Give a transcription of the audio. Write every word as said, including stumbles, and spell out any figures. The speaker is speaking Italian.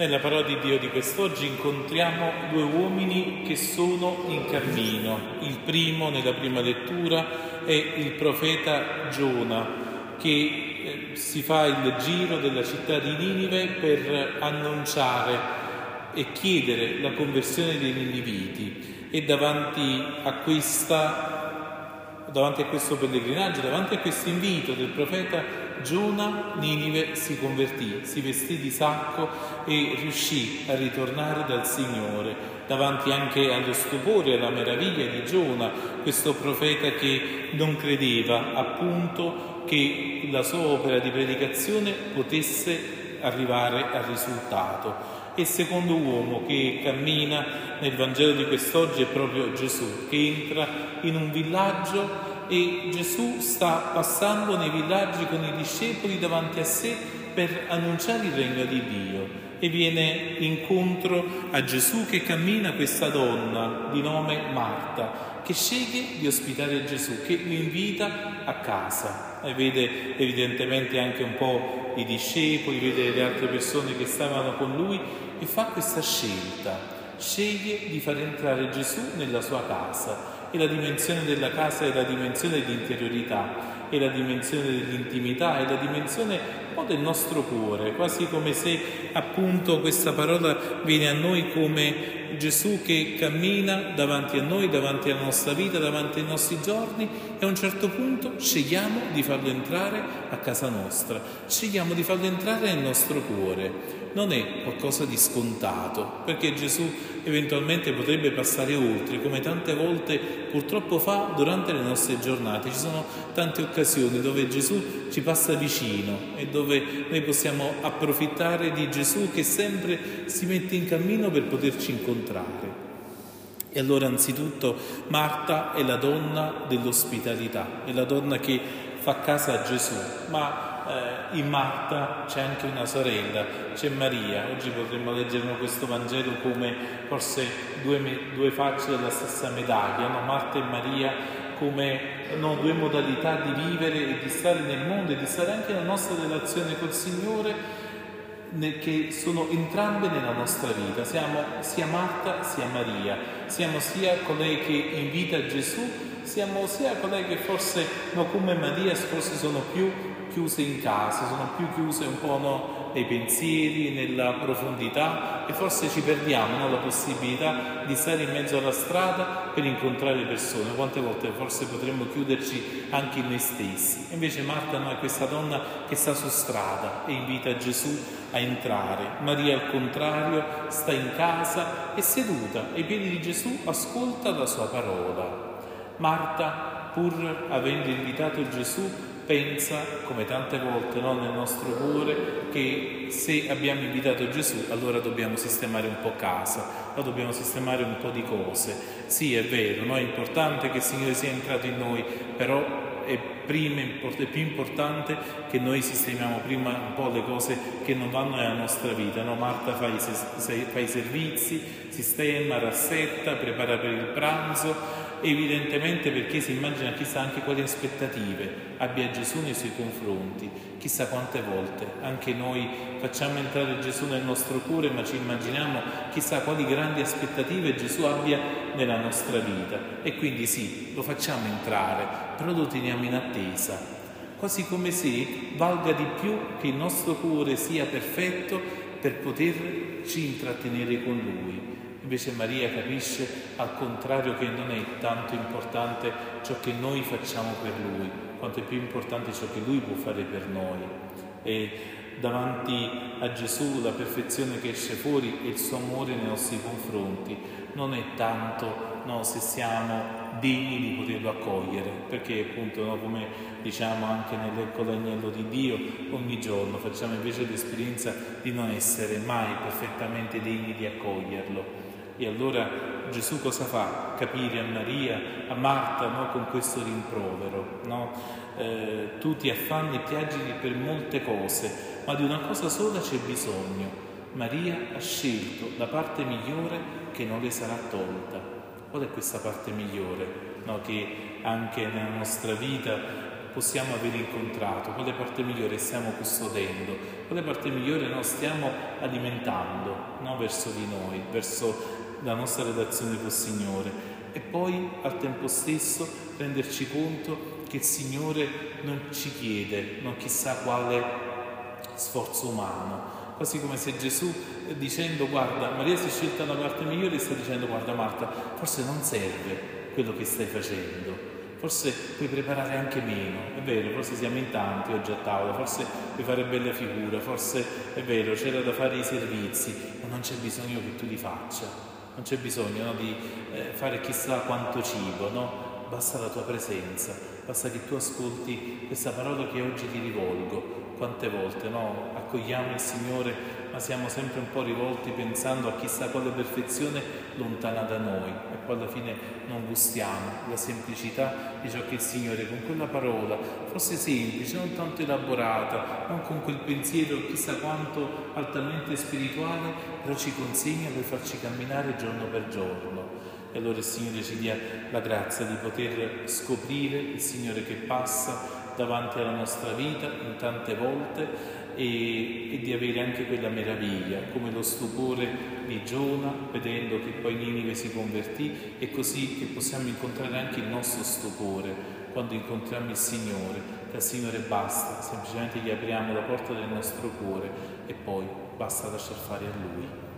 Nella parola di Dio di quest'oggi incontriamo due uomini che sono in cammino. Il primo, nella prima lettura, è il profeta Giona, che eh, si fa il giro della città di Ninive per annunciare e chiedere la conversione dei niniviti. E davanti a questa, davanti a questo pellegrinaggio, davanti a questo invito del profeta Giona, Ninive si convertì, si vestì di sacco e riuscì a ritornare dal Signore. Davanti anche allo stupore e alla meraviglia di Giona, questo profeta che non credeva appunto che la sua opera di predicazione potesse arrivare al risultato. E il secondo uomo che cammina nel Vangelo di quest'oggi è proprio Gesù, che entra in un villaggio. E Gesù sta passando nei villaggi con i discepoli davanti a sé per annunciare il regno di Dio, e viene incontro a Gesù che cammina questa donna di nome Marta, che sceglie di ospitare Gesù, che lo invita a casa, e vede evidentemente anche un po' i discepoli, vede le altre persone che stavano con lui e fa questa scelta. Sceglie di far entrare Gesù nella sua casa. E la dimensione della casa è la dimensione dell'interiorità, è la dimensione dell'intimità, è la dimensione un po' del nostro cuore, quasi come se appunto questa parola viene a noi come Gesù che cammina davanti a noi, davanti alla nostra vita, davanti ai nostri giorni, e a un certo punto scegliamo di farlo entrare a casa nostra, scegliamo di farlo entrare nel nostro cuore. Non è qualcosa di scontato, perché Gesù eventualmente potrebbe passare oltre, come tante volte purtroppo fa durante le nostre giornate. Ci sono tante occasioni dove Gesù ci passa vicino e dove noi possiamo approfittare di Gesù che sempre si mette in cammino per poterci incontrare. E allora anzitutto Marta è la donna dell'ospitalità, è la donna che fa casa a Gesù, ma in Marta c'è anche una sorella, c'è Maria. Oggi potremmo leggere questo Vangelo come forse due, me- due facce della stessa medaglia, no? Marta e Maria come no, due modalità di vivere e di stare nel mondo e di stare anche nella nostra relazione col Signore, che sono entrambe nella nostra vita. Siamo sia Marta sia Maria, siamo sia colei che invita Gesù, siamo sia colei che forse no, come Maria forse sono più chiuse in casa, sono più chiuse un po' no, nei pensieri, nella profondità, e forse ci perdiamo no, la possibilità di stare in mezzo alla strada per incontrare persone. Quante volte forse potremmo chiuderci anche in noi stessi. Invece Marta no, è questa donna che sta su strada e invita Gesù a entrare. Maria al contrario sta in casa, è seduta ai piedi di Gesù, ascolta la sua parola. Marta, pur avendo invitato Gesù, pensa, come tante volte no, nel nostro cuore, che se abbiamo invitato Gesù allora dobbiamo sistemare un po' casa, no? Dobbiamo sistemare un po' di cose. Sì, è vero, no? È importante che il Signore sia entrato in noi, però è, prima, è più importante che noi sistemiamo prima un po' le cose che non vanno nella nostra vita, no? Marta fa i, fa i servizi, sistema, rassetta, prepara per il pranzo, evidentemente perché si immagina chissà anche quali aspettative abbia Gesù nei suoi confronti. Chissà quante volte anche noi facciamo entrare Gesù nel nostro cuore, ma ci immaginiamo chissà quali grandi aspettative Gesù abbia nella nostra vita, e quindi sì, lo facciamo entrare, però lo teniamo in attesa, quasi come se valga di più che il nostro cuore sia perfetto per poterci intrattenere con Lui. Invece Maria capisce al contrario che non è tanto importante ciò che noi facciamo per Lui, quanto è più importante ciò che Lui può fare per noi. E davanti a Gesù la perfezione che esce fuori è il suo amore nei nostri confronti. Non è tanto no, se siamo degni di poterlo accogliere, perché appunto no, come diciamo anche nell'Ecco l'Agnello di Dio ogni giorno facciamo invece l'esperienza di non essere mai perfettamente degni di accoglierlo. E allora Gesù cosa fa? Capire a Maria, a Marta, no, con questo rimprovero, no? Eh, tu ti affanni e ti agiti per molte cose, ma di una cosa sola c'è bisogno. Maria ha scelto la parte migliore che non le sarà tolta. Qual è questa parte migliore? No, che anche nella nostra vita possiamo aver incontrato, quale parte migliore stiamo custodendo, quale parte migliore no, stiamo alimentando no, verso di noi, verso la nostra relazione col Signore. E poi al tempo stesso renderci conto che il Signore non ci chiede non chissà quale sforzo umano, quasi come se Gesù dicendo guarda Maria si è scelta la parte migliore, sta dicendo guarda Marta forse non serve quello che stai facendo, forse puoi preparare anche meno, è vero, forse siamo in tanti oggi a tavola, forse puoi fare bella figura, forse è vero c'era da fare i servizi, ma non c'è bisogno che tu li faccia. Non c'è bisogno no, di eh, fare chissà quanto cibo, no? Basta la tua presenza, basta che tu ascolti questa parola che oggi ti rivolgo. Quante volte no? Accogliamo il Signore, ma siamo sempre un po' rivolti pensando a chissà quale perfezione lontana da noi, e poi alla fine non gustiamo la semplicità di ciò che il Signore con quella parola, forse semplice, non tanto elaborata, non con quel pensiero chissà quanto altamente spirituale, però ci consegna per farci camminare giorno per giorno. E allora il Signore ci dia la grazia di poter scoprire il Signore che passa davanti alla nostra vita in tante volte e, e di avere anche quella meraviglia, come lo stupore di Giona vedendo che poi Ninive si convertì, e così che possiamo incontrare anche il nostro stupore quando incontriamo il Signore, che al Signore basta, semplicemente gli apriamo la porta del nostro cuore e poi basta lasciar fare a Lui.